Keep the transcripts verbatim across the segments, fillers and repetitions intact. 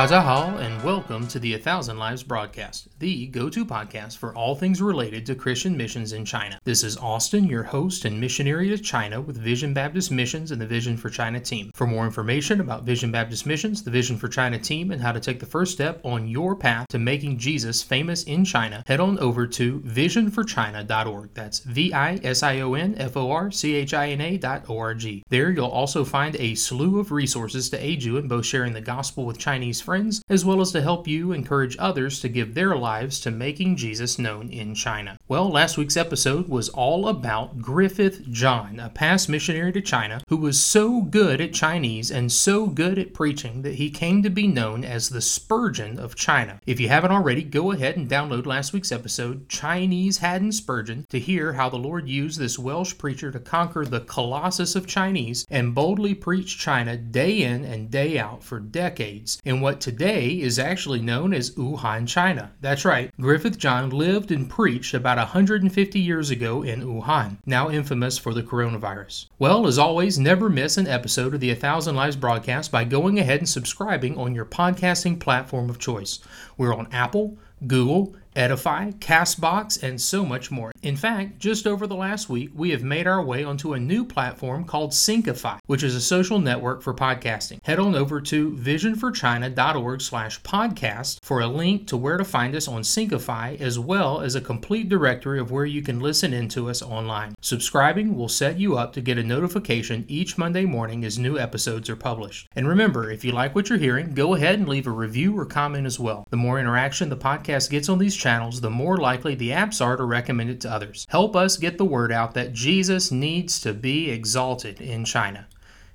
Dazahao, and welcome to the A Thousand Lives broadcast, the go-to podcast for all things related to Christian missions in China. This is Austin, your host and missionary to China with Vision Baptist Missions and the Vision for China team. For more information about Vision Baptist Missions, the Vision for China team, and how to take the first step on your path to making Jesus famous in China, head on over to vision for china dot org. That's V I S I O N F O R C H I N A dot org. There you'll also find a slew of resources to aid you in both sharing the gospel with Chinese friends, as well as to help you encourage others to give their lives to making Jesus known in China. Well, last week's episode was all about Griffith John, a past missionary to China who was so good at Chinese and so good at preaching that he came to be known as the Spurgeon of China. If you haven't already, go ahead and download last week's episode, Chinese Haddon Spurgeon, to hear how the Lord used this Welsh preacher to conquer the colossus of Chinese and boldly preach China day in and day out for decades in what What today is actually known as Wuhan, China. That's right, Griffith John lived and preached about one hundred fifty years ago in Wuhan, now infamous for the coronavirus. Well, as always, never miss an episode of the A Thousand Lives broadcast by going ahead and subscribing on your podcasting platform of choice. We're on Apple, Google, Edify, CastBox, and so much more. In fact, just over the last week, we have made our way onto a new platform called Syncify, which is a social network for podcasting. Head on over to vision for china dot org slash podcast for a link to where to find us on Syncify, as well as a complete directory of where you can listen in to us online. Subscribing will set you up to get a notification each Monday morning as new episodes are published. And remember, if you like what you're hearing, go ahead and leave a review or comment as well. The more interaction the podcast gets on these channels, the more likely the apps are to recommend it to others. Help us get the word out that Jesus needs to be exalted in China.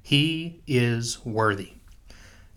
He is worthy.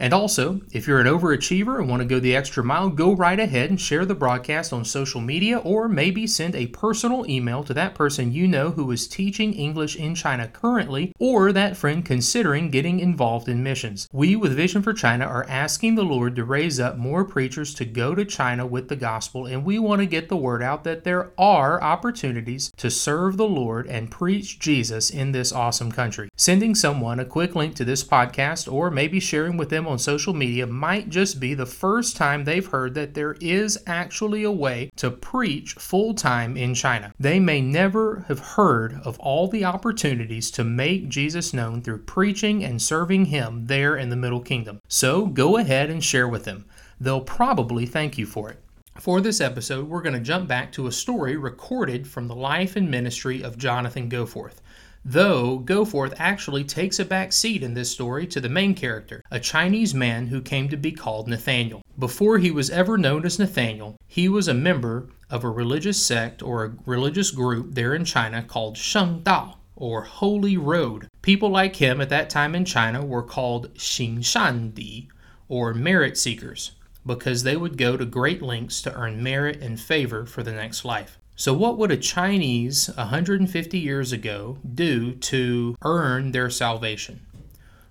And also, if you're an overachiever and want to go the extra mile, go right ahead and share the broadcast on social media, or maybe send a personal email to that person you know who is teaching English in China currently, or that friend considering getting involved in missions. We with Vision for China are asking the Lord to raise up more preachers to go to China with the gospel, and we want to get the word out that there are opportunities to serve the Lord and preach Jesus in this awesome country. Sending someone a quick link to this podcast, or maybe sharing with them on social media, might just be the first time they've heard that there is actually a way to preach full-time in China. They may never have heard of all the opportunities to make Jesus known through preaching and serving Him there in the Middle Kingdom. So go ahead and share with them. They'll probably thank you for it. For this episode, we're going to jump back to a story recorded from the life and ministry of Jonathan Goforth. Though, Goforth actually takes a back seat in this story to the main character, a Chinese man who came to be called Nathaniel. Before he was ever known as Nathaniel, he was a member of a religious sect or a religious group there in China called Shengdao, or Holy Road. People like him at that time in China were called Xingshandi, or merit seekers, because they would go to great lengths to earn merit and favor for the next life. So what would a Chinese one hundred fifty years ago do to earn their salvation?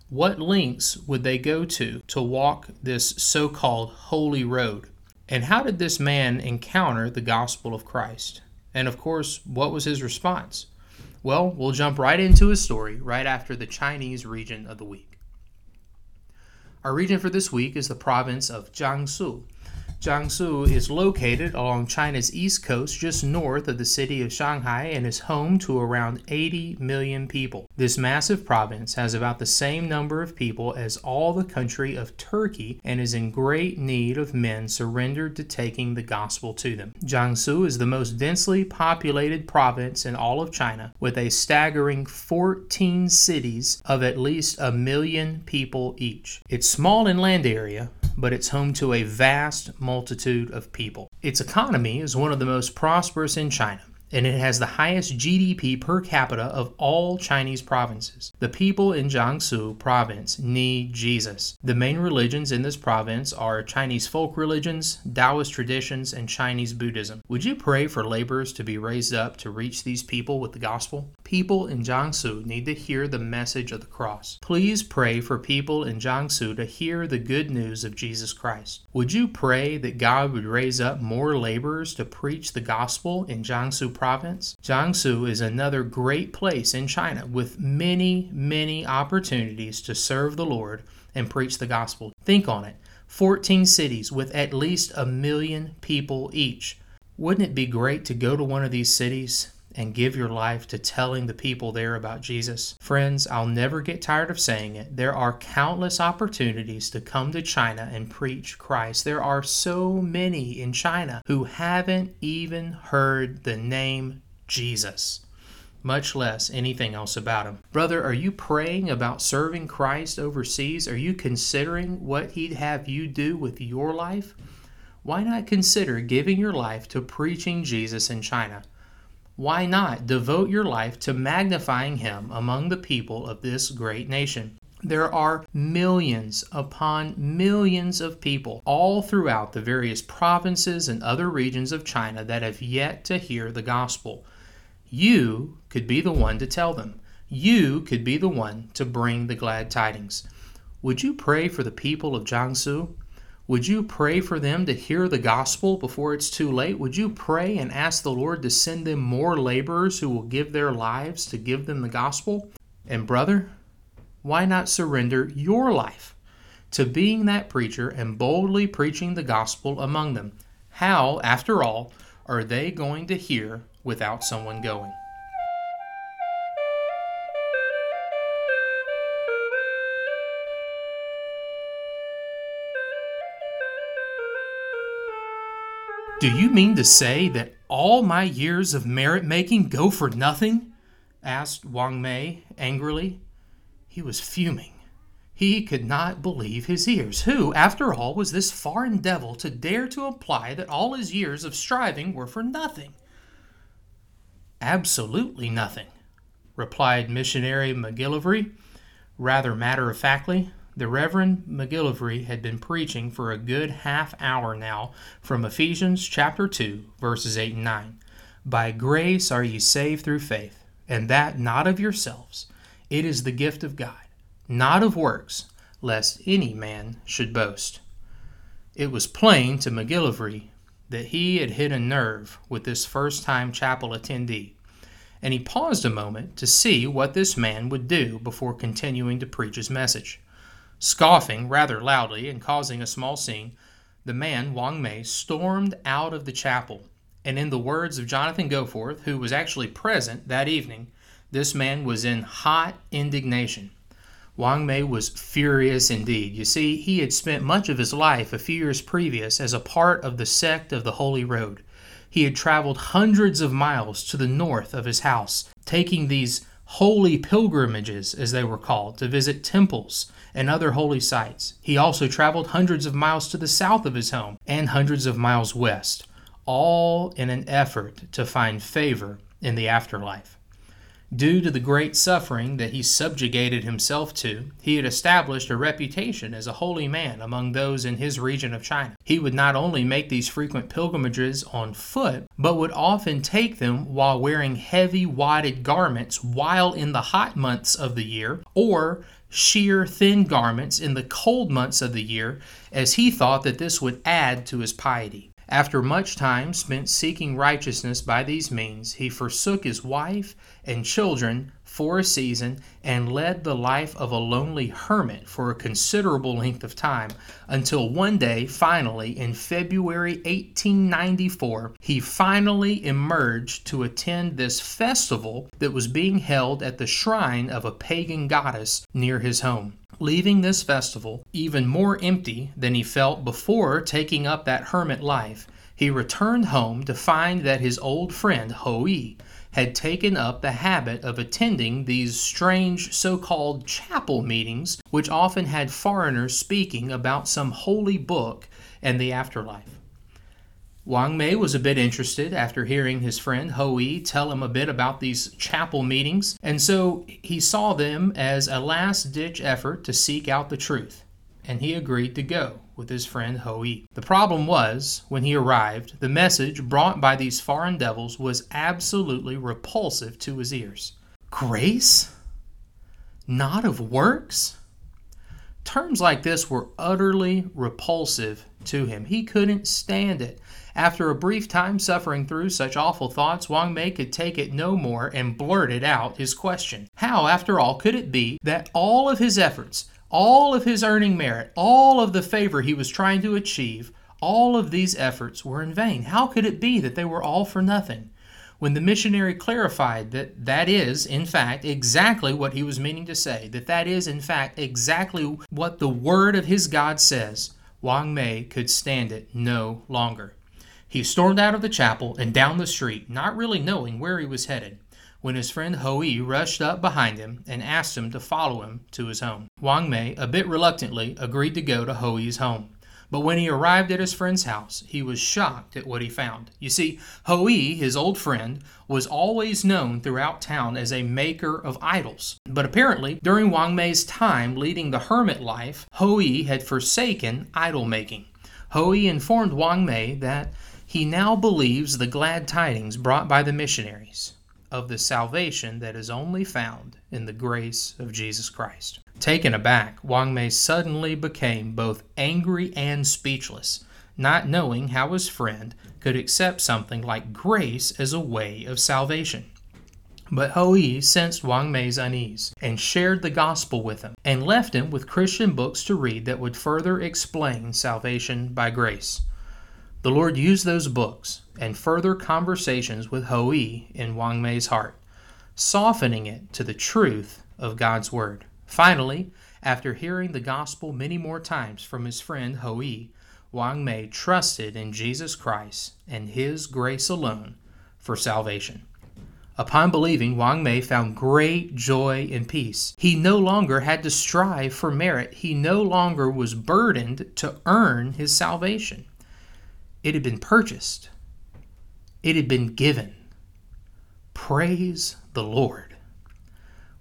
What lengths would they go to to walk this so-called holy road? And how did this man encounter the gospel of Christ? And of course, what was his response? Well, we'll jump right into his story right after the Chinese region of the week. Our region for this week is the province of Jiangsu. Jiangsu is located along China's east coast, just north of the city of Shanghai, and is home to around eighty million people. This massive province has about the same number of people as all the country of Turkey and is in great need of men surrendered to taking the gospel to them. Jiangsu is the most densely populated province in all of China, with a staggering fourteen cities of at least a million people each. It's small in land area, but it's home to a vast multitude of people. Its economy is one of the most prosperous in China, and it has the highest G D P per capita of all Chinese provinces. The people in Jiangsu province need Jesus. The main religions in this province are Chinese folk religions, Taoist traditions, and Chinese Buddhism. Would you pray for laborers to be raised up to reach these people with the gospel? People in Jiangsu need to hear the message of the cross. Please pray for people in Jiangsu to hear the good news of Jesus Christ. Would you pray that God would raise up more laborers to preach the gospel in Jiangsu province? Jiangsu is another great place in China with many, many opportunities to serve the Lord and preach the gospel. Think on it. fourteen cities with at least a million people each. Wouldn't it be great to go to one of these cities and give your life to telling the people there about Jesus? Friends, I'll never get tired of saying it. There are countless opportunities to come to China and preach Christ. There are so many in China who haven't even heard the name Jesus, much less anything else about him. Brother, are you praying about serving Christ overseas? Are you considering what he'd have you do with your life? Why not consider giving your life to preaching Jesus in China? Why not devote your life to magnifying him among the people of this great nation? There are millions upon millions of people all throughout the various provinces and other regions of China that have yet to hear the gospel. You could be the one to tell them. You could be the one to bring the glad tidings. Would you pray for the people of Jiangsu? Would you pray for them to hear the gospel before it's too late? Would you pray and ask the Lord to send them more laborers who will give their lives to give them the gospel? And brother, why not surrender your life to being that preacher and boldly preaching the gospel among them? How, after all, are they going to hear without someone going? Do you mean to say that all my years of merit-making go for nothing? Asked Wang Mei angrily. He was fuming. He could not believe his ears. Who, after all, was this foreign devil to dare to imply that all his years of striving were for nothing? Absolutely nothing, replied missionary MacGillivray. Rather matter-of-factly, the Reverend MacGillivray had been preaching for a good half hour now from Ephesians chapter two, verses eight and nine. By grace are ye saved through faith, and that not of yourselves. It is the gift of God, not of works, lest any man should boast. It was plain to MacGillivray that he had hit a nerve with this first-time chapel attendee, and he paused a moment to see what this man would do before continuing to preach his message. Scoffing rather loudly and causing a small scene, the man, Wang Mei, stormed out of the chapel, and in the words of Jonathan Goforth, who was actually present that evening, this man was in hot indignation. Wang Mei was furious indeed. You see, he had spent much of his life a few years previous as a part of the sect of the Holy Road. He had traveled hundreds of miles to the north of his house, taking these holy pilgrimages, as they were called, to visit temples and other holy sites. He also traveled hundreds of miles to the south of his home and hundreds of miles west, all in an effort to find favor in the afterlife. Due to the great suffering that he subjugated himself to, he had established a reputation as a holy man among those in his region of China. He would not only make these frequent pilgrimages on foot, but would often take them while wearing heavy wadded garments while in the hot months of the year, or sheer thin garments in the cold months of the year, as he thought that this would add to his piety. After much time spent seeking righteousness by these means, he forsook his wife and children for a season and led the life of a lonely hermit for a considerable length of time, until one day, finally, in February eighteen ninety-four, he finally emerged to attend this festival that was being held at the shrine of a pagan goddess near his home. Leaving this festival even more empty than he felt before taking up that hermit life, he returned home to find that his old friend Ho Yi had taken up the habit of attending these strange so-called chapel meetings, which often had foreigners speaking about some holy book and the afterlife. Wang Mei was a bit interested after hearing his friend Ho Yi tell him a bit about these chapel meetings, and so he saw them as a last-ditch effort to seek out the truth, and he agreed to go with his friend Ho Yi. The problem was, when he arrived, the message brought by these foreign devils was absolutely repulsive to his ears. Grace? Not of works? Terms like this were utterly repulsive to him. He couldn't stand it. After a brief time suffering through such awful thoughts, Wang Mei could take it no more and blurted out his question. How, after all, could it be that all of his efforts, all of his earning merit, all of the favor he was trying to achieve, all of these efforts were in vain. How could it be that they were all for nothing? When the missionary clarified that that is, in fact, exactly what he was meaning to say, that that is, in fact, exactly what the word of his God says, Wang Mei could stand it no longer. He stormed out of the chapel and down the street, not really knowing where he was headed, when his friend Ho Yi rushed up behind him and asked him to follow him to his home. Wang Mei, a bit reluctantly, agreed to go to Ho Yi's home. But when he arrived at his friend's house, he was shocked at what he found. You see, Ho Yi, his old friend, was always known throughout town as a maker of idols. But apparently, during Wang Mei's time leading the hermit life, Ho Yi had forsaken idol making. Ho Yi informed Wang Mei that he now believes the glad tidings brought by the missionaries of the salvation that is only found in the grace of Jesus Christ. Taken aback, Wang Mei suddenly became both angry and speechless, not knowing how his friend could accept something like grace as a way of salvation. But Ho Yi sensed Wang Mei's unease and shared the gospel with him and left him with Christian books to read that would further explain salvation by grace. The Lord used those books and further conversations with Ho Yi in Wang Mei's heart, softening it to the truth of God's word. Finally, after hearing the gospel many more times from his friend Ho Yi, Wang Mei trusted in Jesus Christ and his grace alone for salvation. Upon believing, Wang Mei found great joy and peace. He no longer had to strive for merit. He no longer was burdened to earn his salvation. It had been purchased. It had been given. Praise the Lord.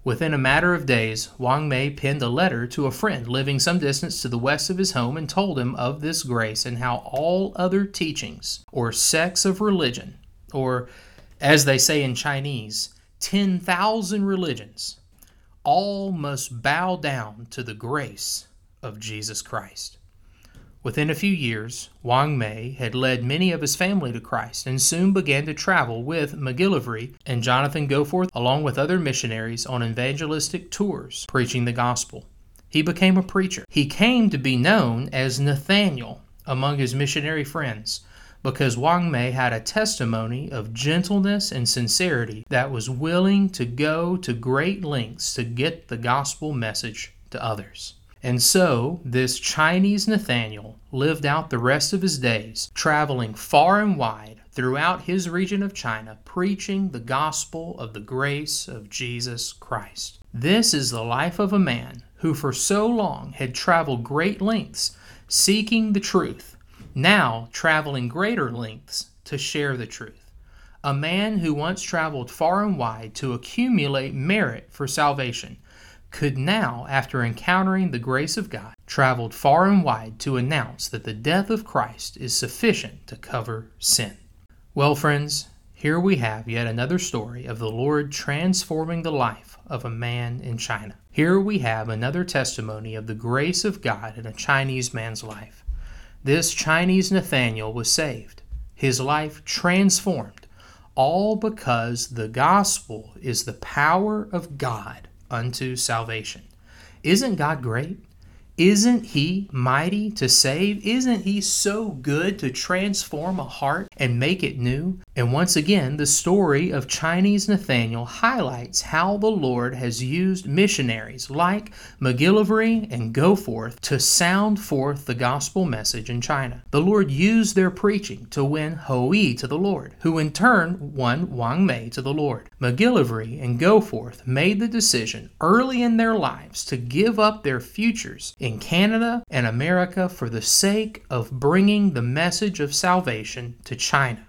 Within a matter of days, Wang Mei penned a letter to a friend living some distance to the west of his home and told him of this grace and how all other teachings or sects of religion, or as they say in Chinese, ten thousand religions, all must bow down to the grace of Jesus Christ. Within a few years, Wang Mei had led many of his family to Christ and soon began to travel with MacGillivray and Jonathan Goforth along with other missionaries on evangelistic tours preaching the gospel. He became a preacher. He came to be known as Nathaniel among his missionary friends because Wang Mei had a testimony of gentleness and sincerity that was willing to go to great lengths to get the gospel message to others. And so, this Chinese Nathaniel lived out the rest of his days, traveling far and wide throughout his region of China, preaching the gospel of the grace of Jesus Christ. This is the life of a man who for so long had traveled great lengths seeking the truth, now traveling greater lengths to share the truth. A man who once traveled far and wide to accumulate merit for salvation could now, after encountering the grace of God, traveled far and wide to announce that the death of Christ is sufficient to cover sin. Well, friends, here we have yet another story of the Lord transforming the life of a man in China. Here we have another testimony of the grace of God in a Chinese man's life. This Chinese Nathaniel was saved, his life transformed, all because the gospel is the power of God unto salvation. Isn't God great? Isn't he mighty to save? Isn't he so good to transform a heart and make it new? And once again, the story of Chinese Nathaniel highlights how the Lord has used missionaries like MacGillivray and Goforth to sound forth the gospel message in China. The Lord used their preaching to win Ho Yi to the Lord, who in turn won Wang Mei to the Lord. MacGillivray and Goforth made the decision early in their lives to give up their futures in Canada and America for the sake of bringing the message of salvation to China.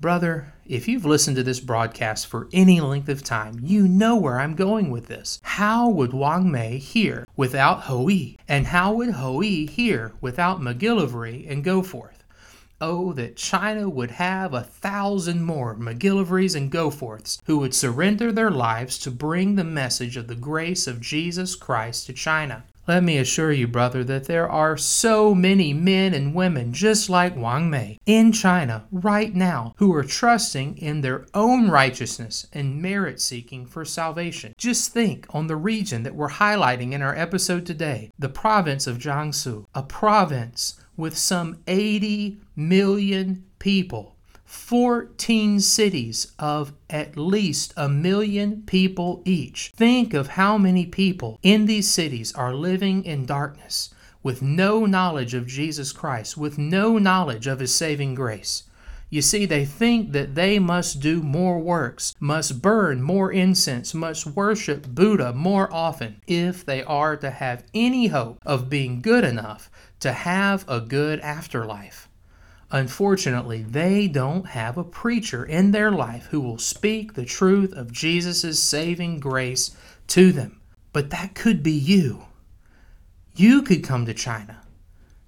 Brother, if you've listened to this broadcast for any length of time, you know where I'm going with this. How would Wang Mei hear without Ho Yi? And how would Ho Yi hear without MacGillivray and Goforth? Oh, that China would have a thousand more MacGillivray's and Goforth's who would surrender their lives to bring the message of the grace of Jesus Christ to China. Let me assure you, brother, that there are so many men and women just like Wang Mei in China right now who are trusting in their own righteousness and merit-seeking for salvation. Just think on the region that we're highlighting in our episode today, the province of Jiangsu, a province with some eighty million people, fourteen cities of at least a million people each. Think of how many people in these cities are living in darkness with no knowledge of Jesus Christ, with no knowledge of His saving grace. You see, they think that they must do more works, must burn more incense, must worship Buddha more often if they are to have any hope of being good enough to have a good afterlife. Unfortunately, they don't have a preacher in their life who will speak the truth of Jesus' saving grace to them. But that could be you. You could come to China.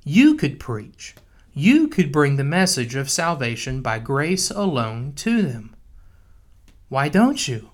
You could preach. You could bring the message of salvation by grace alone to them. Why don't you?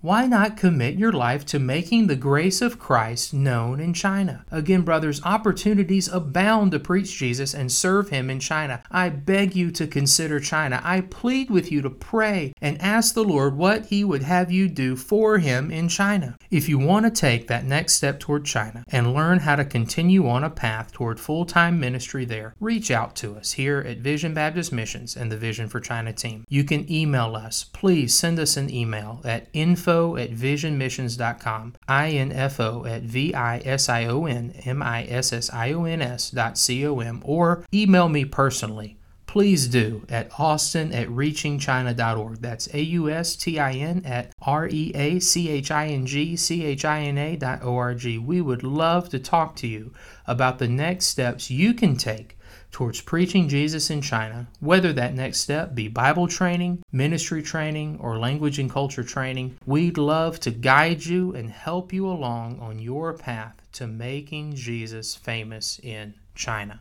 Why not commit your life to making the grace of Christ known in China? Again, brothers, opportunities abound to preach Jesus and serve Him in China. I beg you to consider China. I plead with you to pray and ask the Lord what He would have you do for Him in China. If you want to take that next step toward China and learn how to continue on a path toward full-time ministry there, reach out to us here at Vision Baptist Missions and the Vision for China team. You can email us. Please send us an email at info at vision missions dot com, info at V-I-S-I-O-N-M-I-S-S-I-O-N-S dot C-O-M, or email me personally. Please do at Austin at reaching china dot org. That's A U S T I N at R-E-A-C-H-I-N-G-C-H-I-N-A dot O-R-G. We would love to talk to you about the next steps you can take towards preaching Jesus in China, whether that next step be Bible training, ministry training, or language and culture training. We'd love to guide you and help you along on your path to making Jesus famous in China.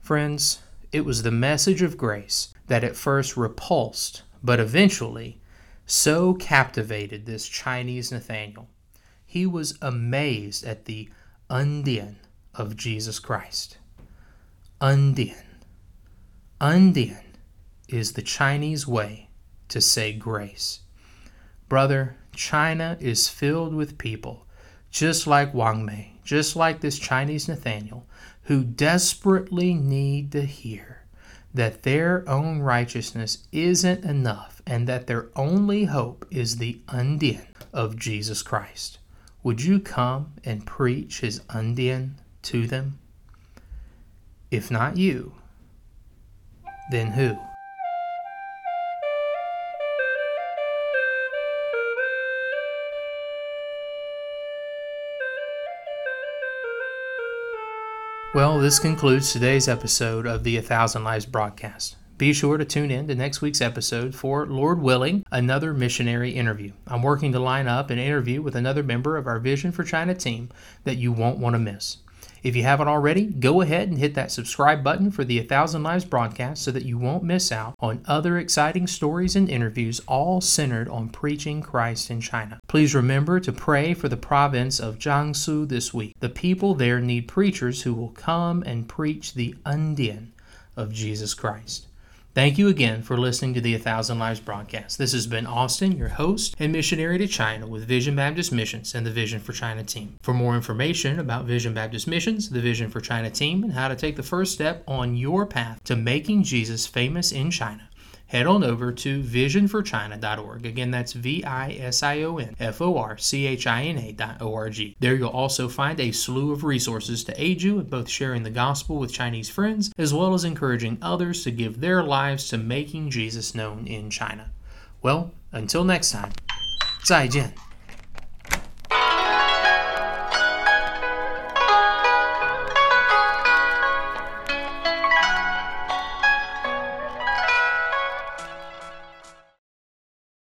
Friends, it was the message of grace that at first repulsed, but eventually so captivated this Chinese Nathaniel. He was amazed at the undian of Jesus Christ. Undian. Undian is the Chinese way to say grace. Brother, China is filled with people just like Wang Mei, just like this Chinese Nathaniel, who desperately need to hear that their own righteousness isn't enough and that their only hope is the undian of Jesus Christ. Would you come and preach His undian to them? If not you, then who? Well, this concludes today's episode of the A Thousand Lives broadcast. Be sure to tune in to next week's episode for, Lord willing, another missionary interview. I'm working to line up an interview with another member of our Vision for China team that you won't want to miss. If you haven't already, go ahead and hit that subscribe button for the A Thousand Lives broadcast so that you won't miss out on other exciting stories and interviews, all centered on preaching Christ in China. Please remember to pray for the province of Jiangsu this week. The people there need preachers who will come and preach the undian of Jesus Christ. Thank you again for listening to the A Thousand Lives broadcast. This has been Austin, your host and missionary to China with Vision Baptist Missions and the Vision for China team. For more information about Vision Baptist Missions, the Vision for China team, and how to take the first step on your path to making Jesus famous in China, head on over to vision for china dot org. Again, that's V I S I O N F O R C H I N A dot O R G. There you'll also find a slew of resources to aid you in both sharing the gospel with Chinese friends as well as encouraging others to give their lives to making Jesus known in China. Well, until next time, zaijian.